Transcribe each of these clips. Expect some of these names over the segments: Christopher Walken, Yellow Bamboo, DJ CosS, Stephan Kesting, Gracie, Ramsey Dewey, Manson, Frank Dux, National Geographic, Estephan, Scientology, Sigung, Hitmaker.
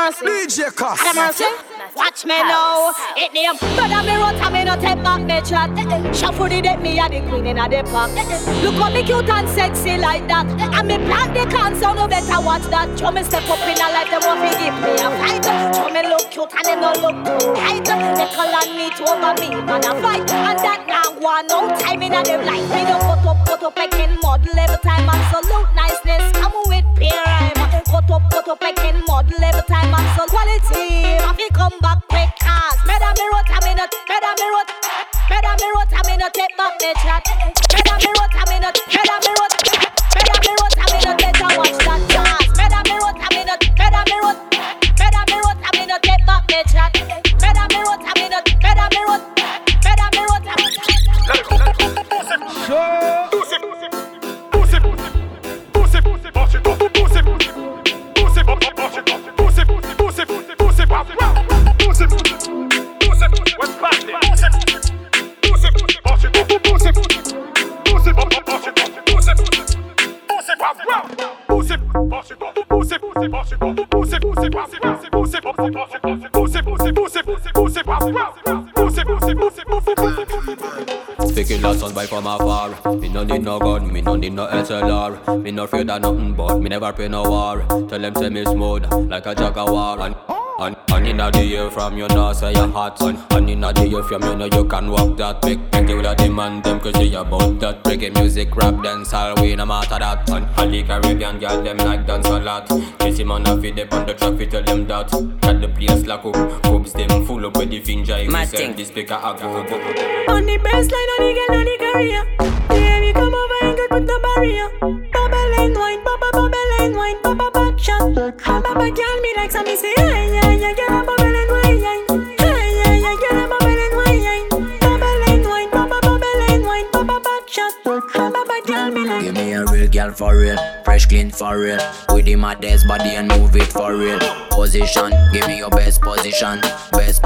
Demacy. DJ CosS. Watch me now. It name. But I'm a rot, I'm in a take back me chat. Shuffle the deck, me a the queen in a the park. Look how me cute and sexy like that. And me plant the can, so no better watch that. Show me step up in a life, they want me give me a fight. Show me look cute and they no look too tight. They call on me to over me, man a fight. And that now one, no time in a them life. Me don't put up, again model every time. Absolute niceness, I'm with peer. Put up a kin model every time I'm so quality. I feel come back quick ass. Better me road, I'm in a I'm in a take back the chat. Better me road, I'm in a I'm in a take a watch that ass. Better me road, I'm in a I'm in a take back the chat. Better me road, I'm in a Picking lots on by from afar. Me no need no gun, me no need no SLR. Me no afraid of nothing, but me never pay no war. Tell them say me smooth like a jaguar. And inna the air from you know say you're hot. And inna the air from you know you can walk that big. Make you the demand them cause you about that. Reggae music, rap, dance, all we no matter that. And the Caribbean girl them like dance a lot. Kiss him on the feed, they on the traffic, tell them that. Got the place like hoops them full up with the vinja. If you sell this pick a on the baseline on the career. Yeah, we come over and put the barrier. Bubble and wine, bubble and wine, bubble back shot. How about girl me like some say yeah. Give me a real girl for real, fresh clean for real. With the maddest body and move it for real. Position, give me your best position. Best,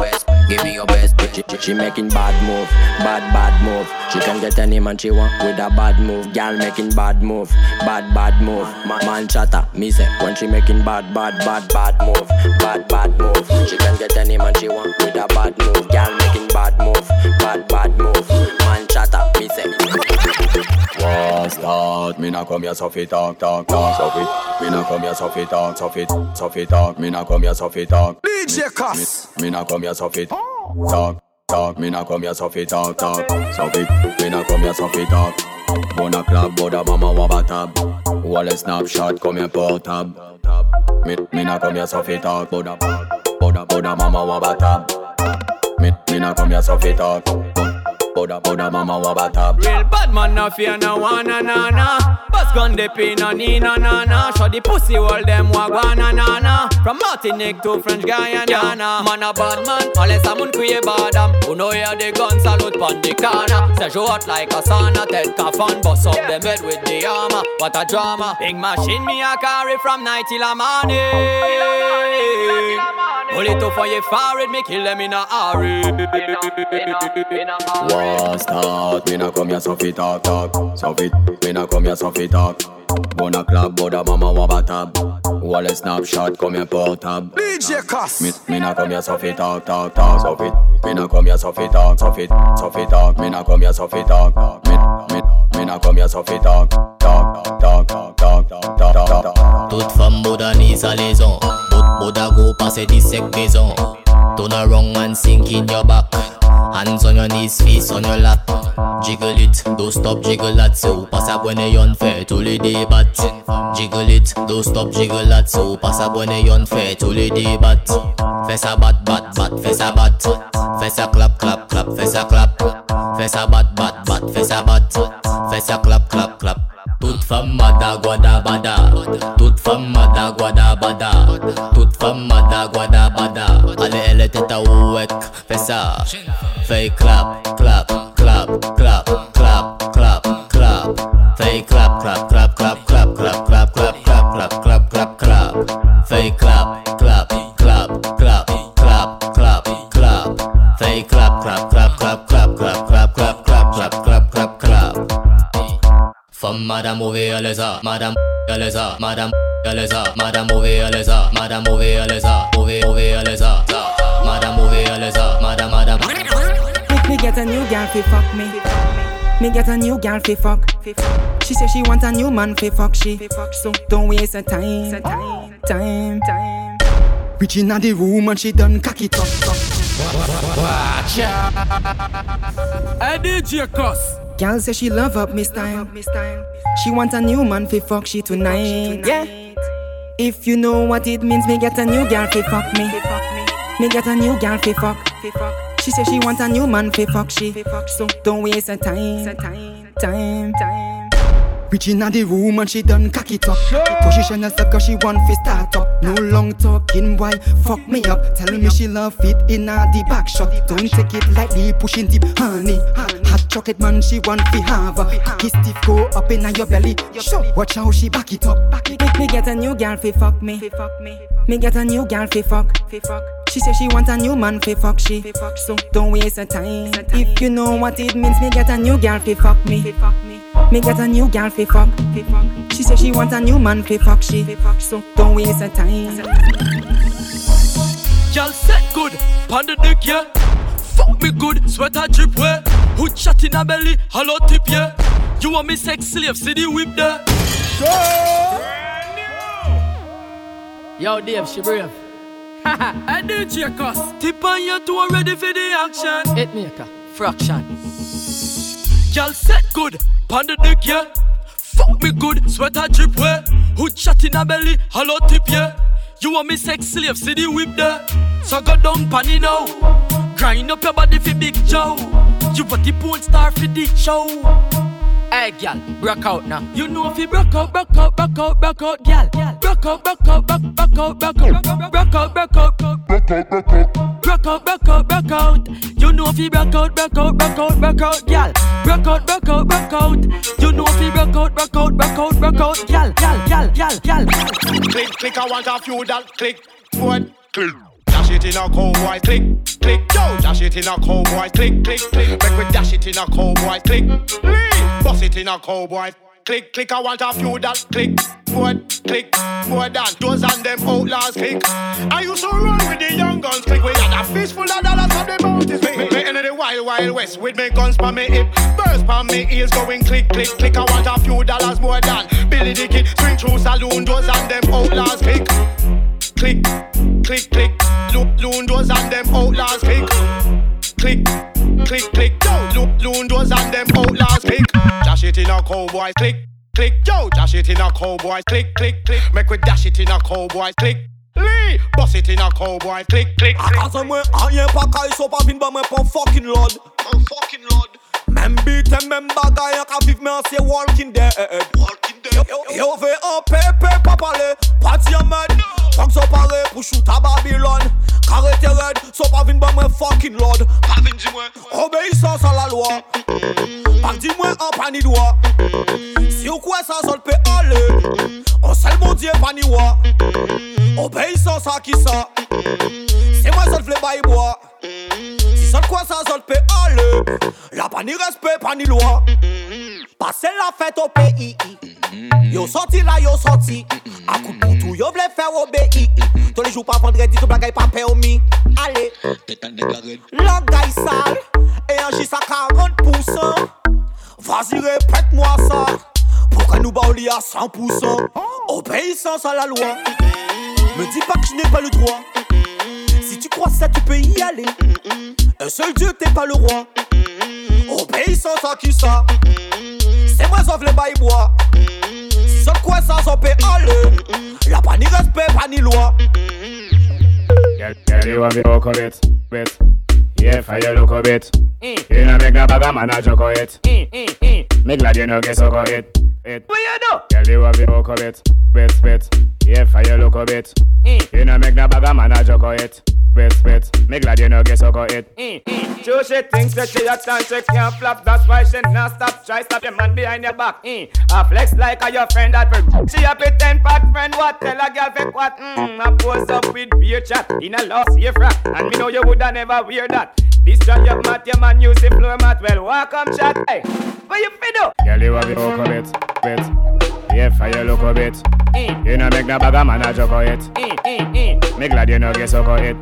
give me your best. She making bad move, bad move. She can get any man she want with a bad move. Girl making bad move, bad move. Man chatter, me say when she making bad move, bad move. She can get any man she want with a bad move. Girl making bad move, bad move. Man chatter, me say. What's that? Me na come here so fi talk so fi. Me na come here so fi talk talk. Me na come here so fi talk. DJ CosS. Me na come here so fi talk. Me na come here so fi talk so fi. Me na come here so fi talk. Bona club, boda mama wabatab. Wallet snapshot, come here pour tab. Me na come here so fi talk. Boda mama wabatab. Me na come here so fi talk. Boda mama wabatab. Real bad man no fear no one na. Bus gun de pin on na. Show the pussy all them wagwana na. From Martinique to French Guyana. Man a bad man, unless I'm un kuye badam. Who know ya the gun salute pon the corner. Say you hot like a sauna, Ted Kaffan. Bust up the bed with the armor. What a drama. Big machine me a carry from night till a morning. Only to for you far it me kill them in a hurry. Wow. What's that? Me na come here so fi talk. Me na come here so fi talk. Bona club, boda mama wabatab. Wallet snapshot, come here pour tab. DJ CosS. Me na come here so fi talk. Me na come here so fi talk. Me na come here so fi talk. Me na come here so fi talk. Toute femme boda ni sa liaison. Boda go passer 17 maisons. Turn around and sink in your back. Hands on your knees, face on your lap. Jiggle it, don't stop, jiggle that. So pass up when you're unfair to the day bat. Jiggle it, don't stop, jiggle that. So pass up when you're unfair to the day bat. Fess a bat, fess a bat. Fess a clap, fess a clap. Fess a bat, fess a bat. Fess a clap. Toute femme mada guada bada. Toute femme mada guada bada. Toute femme mada guada bada. Allez, elle était à ouek. Fais ça. Fais clap. Fais clap. Fais clap. Fais clap. From Madame Oveleza, Madame Oveleza, Madame Oveleza, Madame Oveleza, Madame Oveleza, Madame get a new girl fi fuck me. Me get a new girl fi fuck. She say she want a new man fi fuck she. So don't waste her time. Time. Bitch inna the room and she done cock it up. Watch out! I DJ CosS. Girl say she love up me style. She want a new man fi fuck she tonight. Yeah. If you know what it means, me get a new girl fi fuck me. Me get a new girl fi fuck. She say she want a new man fi fuck she. So don't waste her time. Bitch inna the room and she done cock it up. Position herself cause she want fi start up. No long talking, why fuck me up? Tell me she love it inna the back shot. Don't take it lightly, pushing deep, honey. Hot chocolate man, she want fi have her. Kiss stiff go up inna your belly. Watch how she back it up. Me get a new girl fi fuck me. Me get a new girl fi fuck. She say she want a new man fi fuck she. So don't waste her time. If you know what it means, me get a new girl fi fuck me. Me get a new girl fi fuck. She say she want a new man fi fuck she. So don't waste her time. Y'all set good, pon the dick yeah. Fuck me good, sweat a drip way. Hood shot in a belly, hollow tip yeah. You want me sex slave, see the whip there. Yo Dave, she brave. I DJ CosS. Tip on your toe ready for the action. Hitmaker, fraction. Y'all set good, pon the dick yeah. Fuck me good, sweat a drip way. Hood shot in a belly, hollow tip yeah. You want me sex slave, see the whip there. So go down panny now. Grind up your body for Big Joe. You want the porn star for the show. Hey girl, break out now. You know if you break out, girl. Break out. You know if you break out, girl. Break out. You know if you break out, girl. Click. I want a few doll. Click. Dash it in a cold boy. Click. Yo, dash it in a cold boy. Click. Make we dash it in a cold boy. Click. Boss it in a cold boy. Click, I want a few that click, more than those and them outlaws, click. I used to run with the young guns, click, we had a fistful of dollars on the mountains, click. Me into the wild west with me guns pa me hip, birds pa me ears going click, I want a few dollars more than Billy the Kid, swing through saloon doors and them outlaws, click, loon doors and them outlaws, click, loon doors and them outlaws, click. Dash it in a cowboy, click, yo. Dash it in a cowboy, click. Make we dash it in a cowboy, click. Lee, boss it in a cowboy, click. As I'm wearing a pack, I so popping, but I'm a fucking lord. Mem beat and mem bag, I can't give me a say walking dead. Yo, ve un pepe, papale, party on man. Fuck so pare, push out a Babylon. Carrete red, so pavin ba mwen fucking lord. Pavin di mwen, obéissance à la loi. Pak di mwen an pani doa. Si ou kwe sa sol pe ale. On sel mon dieu pani wa. Obéissance à qui ça? C'est moi sol vle ba y bois. Si sol kwe sa sol pe ale. La pani respect, pani loi. Passez la fête au pays. Yo sorti. A coup de boutou, yo vle faire obéi. Tous les jours pas vendredi, tout bagaille pas permis. Allez, l'angaille sale. Et agisse à 40%. Vas-y, répète-moi ça. Pour que nous baouli à 100%. Obéissance à la loi. Me dis pas que je n'ai pas le droit. Si tu crois ça, tu peux y aller. Un seul Dieu, t'es pas le roi. Obéissance à qui ça? C'est moi, sauf les baïbois. Si c'est quoi ça, ça peut aller. Y'a pas ni respect, pas ni loi. Girl, you have the look of it. Yeah, fire look of it. You know, make the bag of man a joke of it. Me glad you know get suck of it. What you do? Girl, you have the look of it. Yeah, fire look of it. You know, make the bag of man a joke of it. Me glad you know get suck of it. True, she thinks that she a tan, she can't flop. That's why she not stop. Try stop your man behind your back. A flex like a your friend that will. She a pretend pack friend what? Tell a girl fake what? I pose up with beer chat in a lost year frack. And me know you woulda never wear that. This job your mat, your man use the floor mat. Well, welcome chat. Hey, what you fi do? Girl, you have the look of it, yeah, fire look of it. You know make the bag a man a joke of it. Me glad you no get so go hit.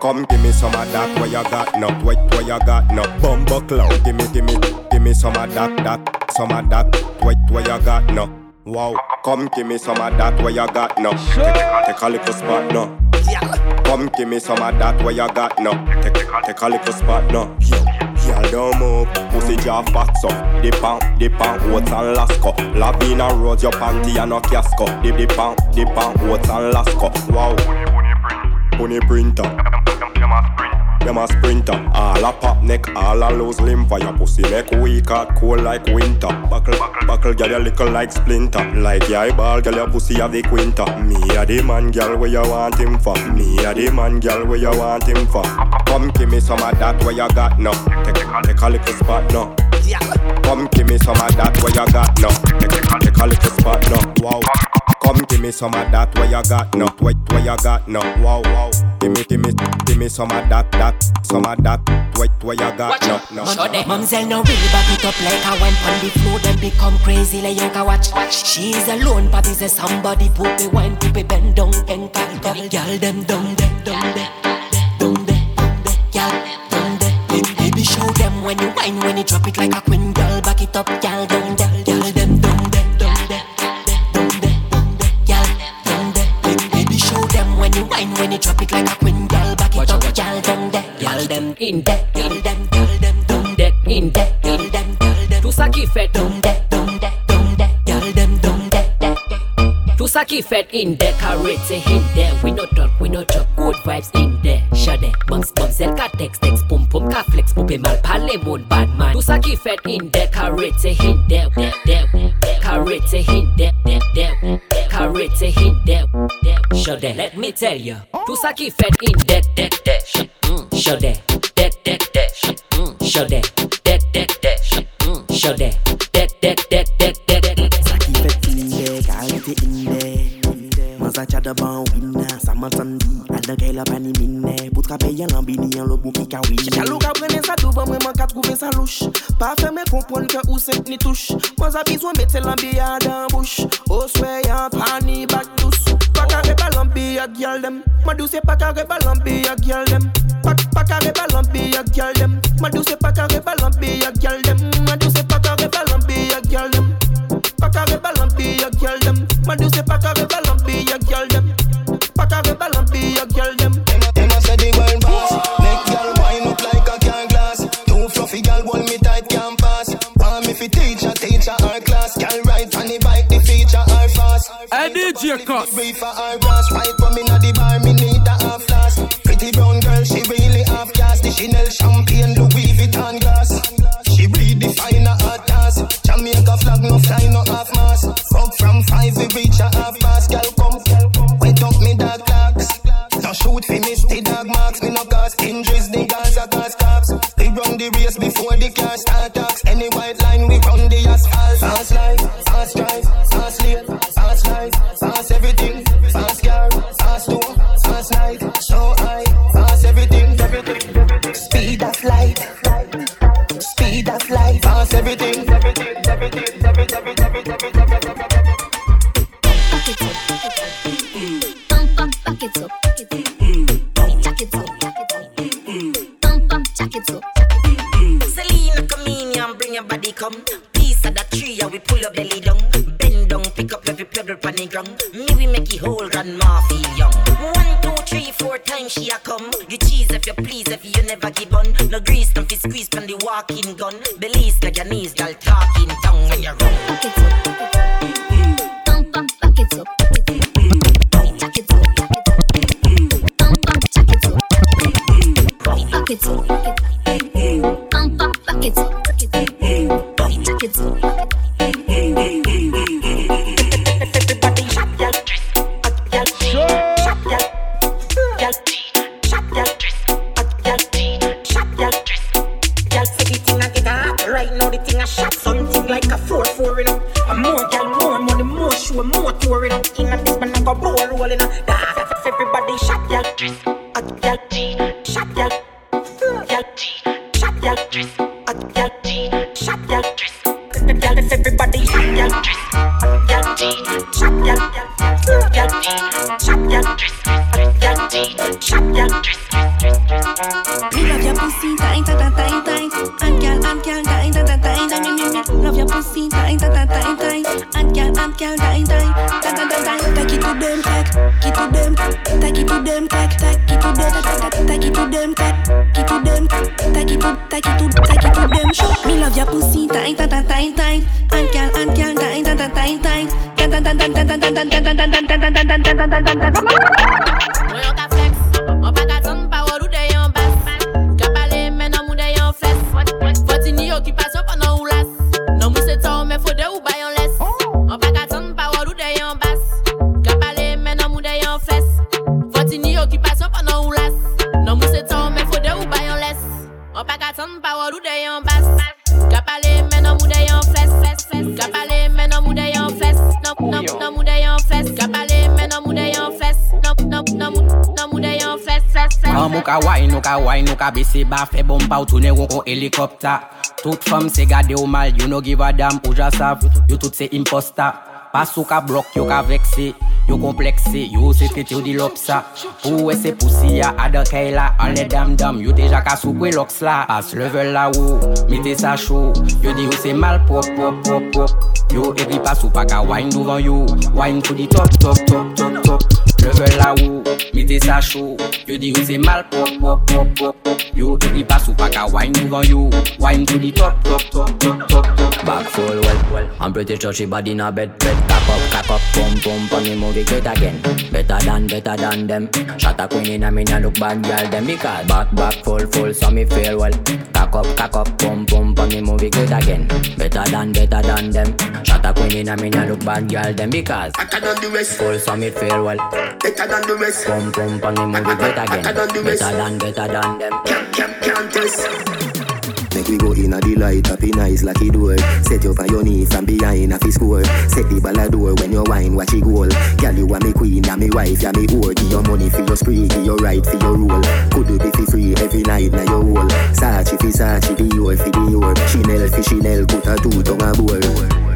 Come give me some of that. What you got now? What you got now? Bumbo cloud. Give me some of that. Some of that. What you got now? Wow. Come give me some of that. What you got now? Take a little spot now. Come give me some of that. What you got now? Take a little spot now. Y'all don't move, pussy jaw backs up. The pound, oats and lasco. Lavina roads, your panty and a casco. The pound, oats and lasco. Wow. Pony printer. Them a sprinter. All a pop neck, all a loose limb for your pussy. Make weak hard cold like winter. Buckle, girl, your little like splinter. Like your eyeball, girl, your pussy have the quinter. Me a the man, girl, where you want him for? Me a the man, girl, where you want him for? Come give me some of that where you got now. Take a little spot now. Come give me some of that where you got now. Take a little spot now. Wow. Come give me some of that where you got now. Where you got now. Wow, wow. Give me some of that, some of that. What you got? No. Mamselle now really back it up like I went on the floor, then become crazy like you can watch. She's alone, but is a somebody poop a wine, poop a bend down, and tackle. Girl them down there, girl down there. Baby show them when you wine, when you drop it like a queen. Girl back it up, girl down there, girl them down there. When you drop it like a queen, girl, back it up, y'all them in debt, y'all them dumb debt, in debt, y'all them, tout ça qui fait dumb debt, y'all them dumb debt, tout ça qui fait in debt, carrots et in debt, we no talk, good vibes in debt, shade, bounce, elle ka text, pom ka flex, poupée mal parler, mon bad man, tout ça qui fait in debt, carrots et in debt, carrots et in debt, carrots et in debt. Shode, let me tell you, tout ça qui fait in deck. Shode, deck. Shode, deck. Shode, deck. Ça qui fait in deck, arrêtez in deck. Moi ça t'a de bon winner, ça m'entendit. Adon qu'elle a pas ni mine, pour travailler en bini en l'obou qui kawi. Chalou ka prenne ça devant moi, moi ka trouver sa louche. Pas faire me comprendre que ou c'est ni touche. Moi ça besoin mettre l'ambiade en bouche. Au souhait en pani back douce. Pack a rebel and be a girl them. Emma said the world boss. Neck girl wine up like a can glass. Too fluffy girl hold me tight can pass. Want me fi teacher her class. Girl ride on the bike the feature her fast. I need your cuss. Brief for her brass. Right for me na the bar me need a half glass. Pretty brown girl she really half gas. The Chanel champagne Louis Vuitton glass. She redefine her task. Jamaica flag no fly no half mass. Fuck from 5 we reach a half pass. Girl come wet up me dark clocks. No shoot fi miss the dog marks. Me no cause injuries the guys are cause cops. We run the race before the car start talks. Any white line we run the asphalt. Fast life, fast drive, fast sleep, fast life, fast everything. Fast car, fast door, fast night. So high, fast everything. Speed of light, speed of light. Fast everything. Piece of that tree, we pull up belly down. Bend down, pick up every pebble pan the ground. Me we make it whole grandma feel young. 1, 2, 3, 4 times she a come. You cheese if you please, if you never give on. No grease, don't be squeezed from the walking gun. Belize like your knees, girl, talking tongue when you run. Back it up, back it up, back it up, back it up, back it up, back it up. It's Shut up, You love your pussy, tight, tight, tight, tight. I'm girl, tight, tight, tight, tight. Love your pussy, tight, tight, tight, tight. I'm girl, tight, tight, tight, tight. Take it to them, take it to them, take it to them, take it to them, take it to them, take it to them, take it to them. Me love your pussy, tight, tight, tight, tight. I'm girl, tight, tight, tight, tight. Kawaii no kabese ba fe bomba ou tourner au hélicoptère. Toute femme se gade au mal, you no give a damn ou ja sav, you tout se imposta. Pas sou ka block, yo ka vexé, yo complexé, yo se fait yo di lopsa. Ou e se poussi ya adakay la, an le dam dam, yo deja ka soukwe lox la. Pas level la ou, mete sa chou, yo di ou se mal pop pop pop pop. Yo evi pas ou pa ka wine devant you, wine to the top top top top top. Level la ou, mete sa chou. Yo di ou se mal pop pop pop pop pop. Yo evi pas ou pa ka wine devant you, wine to the top top top top top top. Back full well, I'm pretty sure she body na bed bed. Cap up, pump, pump, and me move it great again. Better than them. Shot a queen in a me nah look bad, girl. Them because back, full, so me feel well. Cock up, pump, pump, and me move it great again. Better than them. Shot a queen in a me nah look bad, girl. Them because I cannot do it. Full, so me feel well. Better than the rest. Pump, pump, and me move it great again. Better than them. Can't test. Make we go in a delight, up in eyes like it door. Set you for your knee from behind a fi score. Set the ball a door when you wine, watch it goal. Girl, you a me queen, a me wife, a me whore. Give your money for your spree, give your right for your role. Could do be fi free every night na your hole. Sachi fi Sachi, be your fi be your. Chanel fi Chanel, put a two tongue a bowl.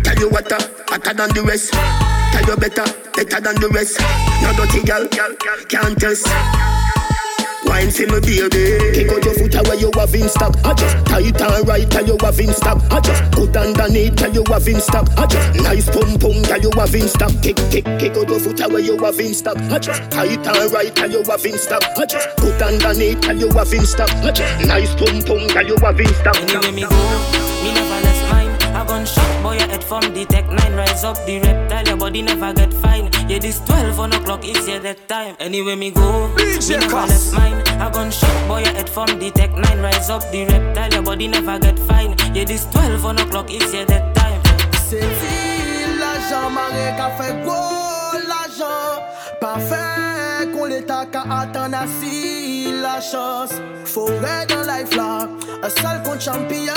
Tell you what hotter than the rest. Tell you better than the rest. No dirty girl, can't test. Wine see me baby. Kick out your foot away, you have in stock. I just tight and right, tell you have in stock. I just good underneath, tell you have in stock. I just nice pum pum, tell you have in stock. Kick out your foot away, you have in stock. I just tight and right, tell you have in stock. I just good underneath, tell you have in stock. I just nice pum pum, tell you have in stock. You know me go, me never left mine. I gone shot, boy, your head from the Tech 9. Rise up the reptile, your body never get fine. Yeah, this 12 on o'clock is yeah that time. Anyway, me go, DJ CosS. I gone shot, boy, your head from the Tech 9. Rise up the reptile, your body never get fine. Yeah, this 12 on o'clock is yeah that time. C'est si l'agent marré qu'a fait gros l'agent. Parfait qu'on l'état qu'à attendre si la chance. Forêt dans life là, un seul contre champion.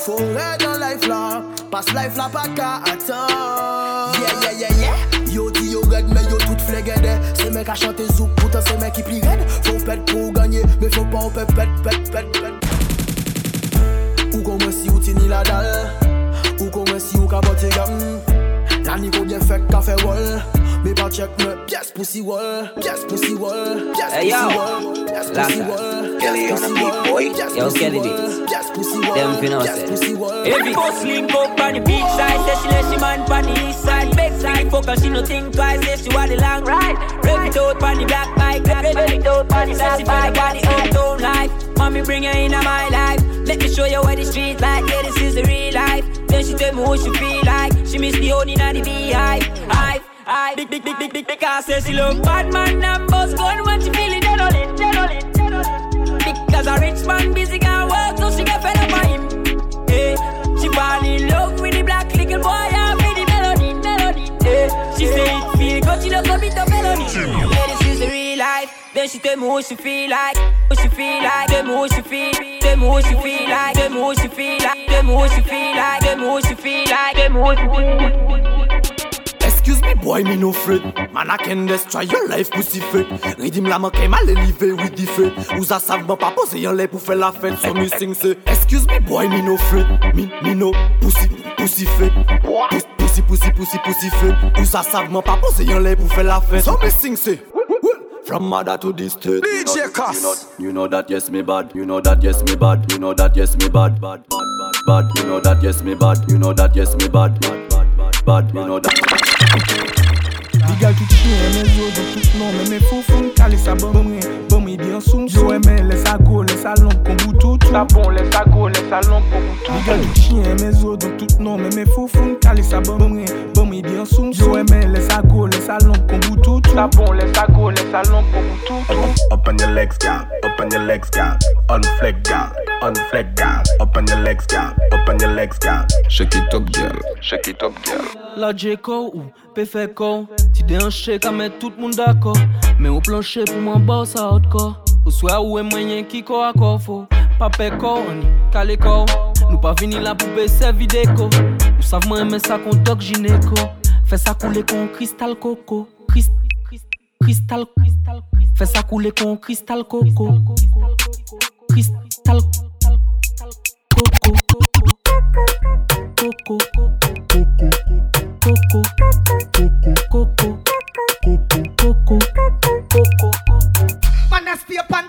Forêt dans life là, passe life là pas qu'à attendre. Yeah. Yo dit yo red mais yo tout flegede. C'est mec à chanter zouk, pourtant c'est mec qui plie red. Faut pète pour gagner, mais faut pas on pète. Ou comme si ou tini la dalle. Ou comme si ou kabote gamme. La niveau bien fait qu'a fait wall. Mais pas check me, pièce pussy wall. Pièce pussy wall, pièce pussy wall. Pièce pussy wall, Kelly on a big boy. Yo Kelly D, pièce pussy wall, dem finance wall. Every boss link up on the big side. Say she let she man pan the east side. Big side fuck and she no think twice. Say she want the long ride. Break it out pan the black bike. Break it out pan the black bike. Say she feel the hometown life. Mommy bring her into my life. Let me show you what the street like. Yeah, this is the real life. Then she tell me what she feel like. She miss the honey and the beehive. I big cause say she love bad man and boss gun when she feelin' dead on it. Because a rich man busy can work so she get fed up by him. Hey, she fall in love with the black little boy and with the melanin. Hey, she say it feel good, she don't commit no felony. Yeah, this is the real life. Then she tell me what she feel like, tell me what she feel, tell me what she feel like, tell me what she feel like, tell me what she feel like. Excuse me boy, me no afraid. Man I can destroy your life pussy fake. Redim la manke mal élevé with the fake. Vous a savent pas poser yon lait pour faire la fête. So me sing say excuse me boy, me no afraid. Me no pussy fake. Pussy fake. Vous a savent pas poser yon lait pour faire la fête. So me sing say from mother to this state. DJ Cos. You know that yes me bad. You know that yes me bad. You know that yes me bad. Bad, bad, bad, bad. You know that yes me bad. You know that yes me bad. Bad, bad, bad, bad. You know that. Les gars qui tuent, mes yeux de tout nom, mais mes faux fous, calé ça bon mouin, bon mouin bien soum. Yo aimé les sagos, les salons, qu'on bout tout. Ça bon, les sagos, les salons, qu'on bout tout. Les gars qui tuent, mes yeux de tout nom, mais mes faux fous, calé ça bon mouin, bon mouin bien soum. Yo aimé les sagos, les salons, qu'on bout tout. Ça bon, les sagos, les salons, qu'on bout tout. Open your legs, girl. Open your legs, girl. Unfleck, girl. Unfleck, girl. Open your legs, girl. Open your legs, girl. Shake it up, girl. Shake it up, girl. La J-Co ou P-F-Co. T'es un chèque à mettre tout le monde d'accord. Mais au plancher pour m'en bas ça hardcore. Au soir où est moyen qui corps à corps faut. Papé corps, on est calé corps. Nous pas venir la poupée servir d'écho. Nous savons aimer ça qu'on doc gynéco. Fais ça couler qu'on cristal coco. Cristal, cristal. Fais ça couler qu'on cristal coco. Cristal coco. Coco. Coco, coco, coco, coco, coco. Estephan,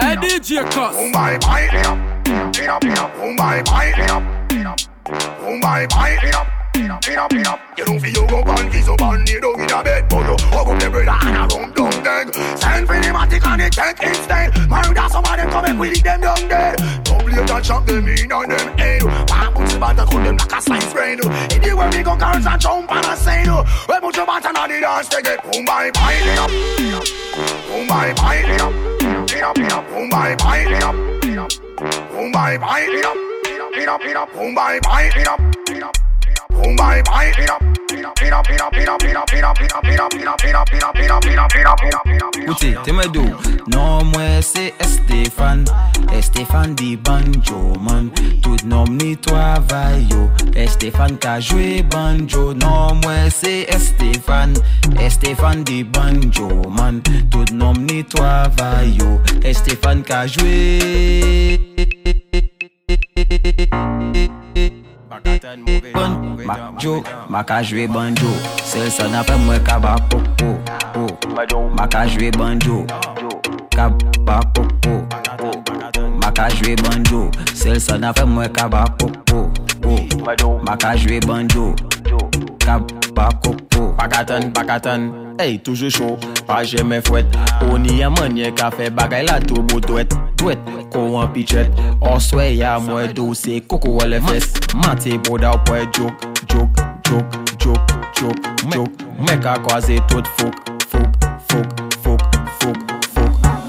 Hey DJ CosS. You don't feel go pan, kiss up on the dog in a bed for you. Walk up the bread and a rum dum deg. Send for the matic and the tank instead. Murder some of them come and with them young dead. Don't blame that shop them in on them head. One put the batter cool them like a slice bread. Anywhere we go carrots and jump and a say no. We put your batter on the dance to get. Boom by pile it up, boom by pile it up, boom by pile it up, boom by pile it up. Boom by bite it up, Écoutez, t'es mes doux. Non, moi c'est Estephan. Estephan dit banjo, man. Tout nom ni travail, yo. Estephan qui a joué banjo. Non, moi c'est Estephan. Estephan dit banjo, man. Tout nom ni travail, yo. Estephan qui a joué. Banjo, maka joué banjo. Celle ça n'a pas moi kaba popo. Maka joué banjo. Kaba popo. Maka joué banjo. Celle ça n'a pas moi kaba popo. Maka joué banjo. Kaba popo. Pakatan. Hey, toujours chaud, pas jamais fouette. On y a manier qu'a fait bagaille la tout beau douette, qu'on en pichette. On souhaite y'a moins d'eau, c'est coco à les fesses. Maté, boda ou point joke. Mec a croisé tout fouk.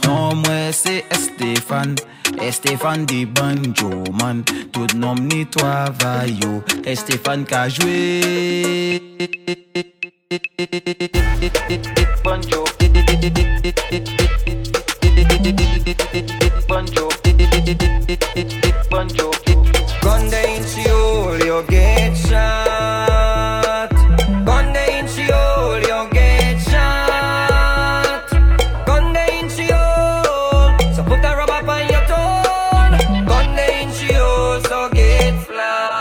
Non, moi c'est Estephan. Estephan dit banjo, man. Tout nom ni travail, yo. Estephan qu'a joué. Banjo, banjo, banjo. Gonde in Seoul, you get shot. Gonde in Seoul, you get shot. Gonde in Seoul, so put a rubber on your tongue. Gonde in Seoul, so get flat.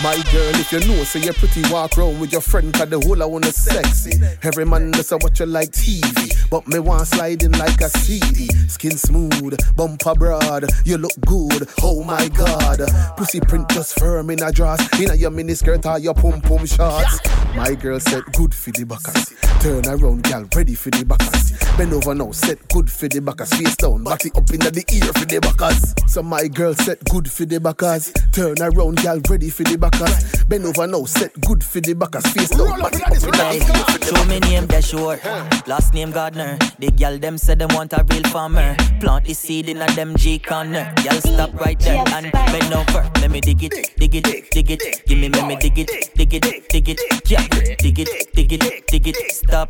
My girl, if you know, say you're pretty, walk round with your friend, cause the whole I wanna sexy. Every man does a watch you like TV, but me want sliding like a CD. Skin smooth, bumper broad, you look good, oh my god. Pussy print just firm in a dress, in a your miniskirt or your pom-pom shorts. My girl said good for the backers. Turn around, girl, ready for the backers. Bend over now, said good for the backers. Face down, body up in the ear for the backers. So my girl said good for the backers. Turn around, girl, ready for the backers. Bend over now, set good for the backers. Face down, back up in the show me name, that's sure. Last name Gardner. The gyal them said them want a real farmer. Plant the seed in a them G corner. Y'all stop right there and bend over. Let me me dig it, dig it, dig it. Give me me dig it, dig it, dig it. Yeah, dig it, dig it, dig it. Stop.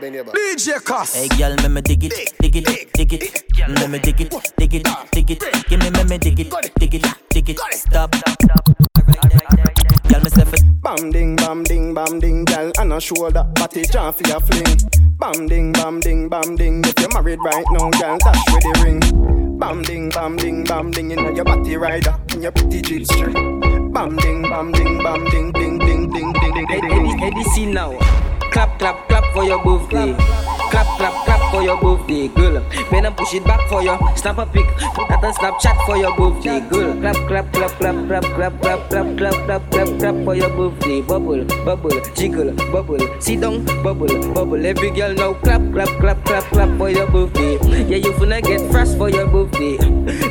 DJ CosS. Hey girl, me me dig it, dig it, dig it. Me me dig it, dig it, dig it. Give me me dig it, dig it, dig it. Stop. Girl, me say it. Bam ding, girl, and a shoulder, but it can't feel a fling. Bam ding, if you're married right now, girl, that's where the ring. Bam ding, in your body rider, in your pretty jeep strip. Bam ding, ding, ding, ding, ding, ding, ding, ding. Edisi now, clap, clap, clap for your birthday. Clap, clap, clap for your birthday, girl. When I push it back for you, snap a pic, that and Snapchat for your birthday, girl. Clap, clap, clap, clap, clap, clap, clap, clap, clap, clap, clap, clap for your birthday. Bubble, bubble, jiggle, bubble, sit down, bubble, bubble. Every girl now clap, clap, clap, clap, clap for your birthday. Yeah, you finna get fresh for your birthday.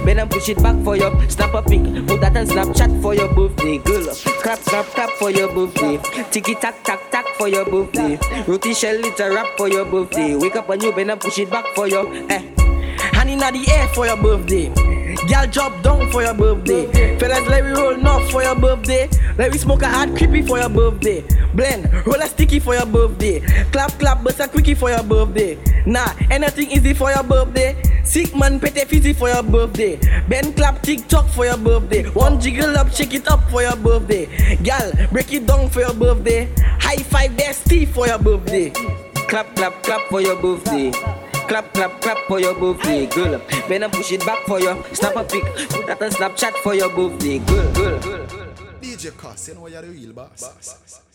When I push it back for you, snap a pic, that and Snapchat for your birthday, girl. Clap, clap, clap for your birthday. Tiki tack, tack, tack for your birthday. Ruti shell it a rap for your birthday. Wake up and you better push it back for you. Hand in the air for your birthday. Girl drop down for your birthday. Fellas let me roll north for your birthday. Let me smoke a hard creepy for your birthday. Blend, roll a sticky for your birthday. Clap clap bust a quickie for your birthday. Nah, anything easy for your birthday. Sick man pete fizzy for your birthday. Ben clap TikTok for your birthday. One jiggle up, shake it up for your birthday. Girl, break it down for your birthday. High five bestie for your birthday. Clap, clap, clap for your birthday. Clap, clap, clap for your birthday, girl. When I push it back for you, snap a pic, that and Snapchat for your birthday, girl. DJ CosS, you know you're the real boss.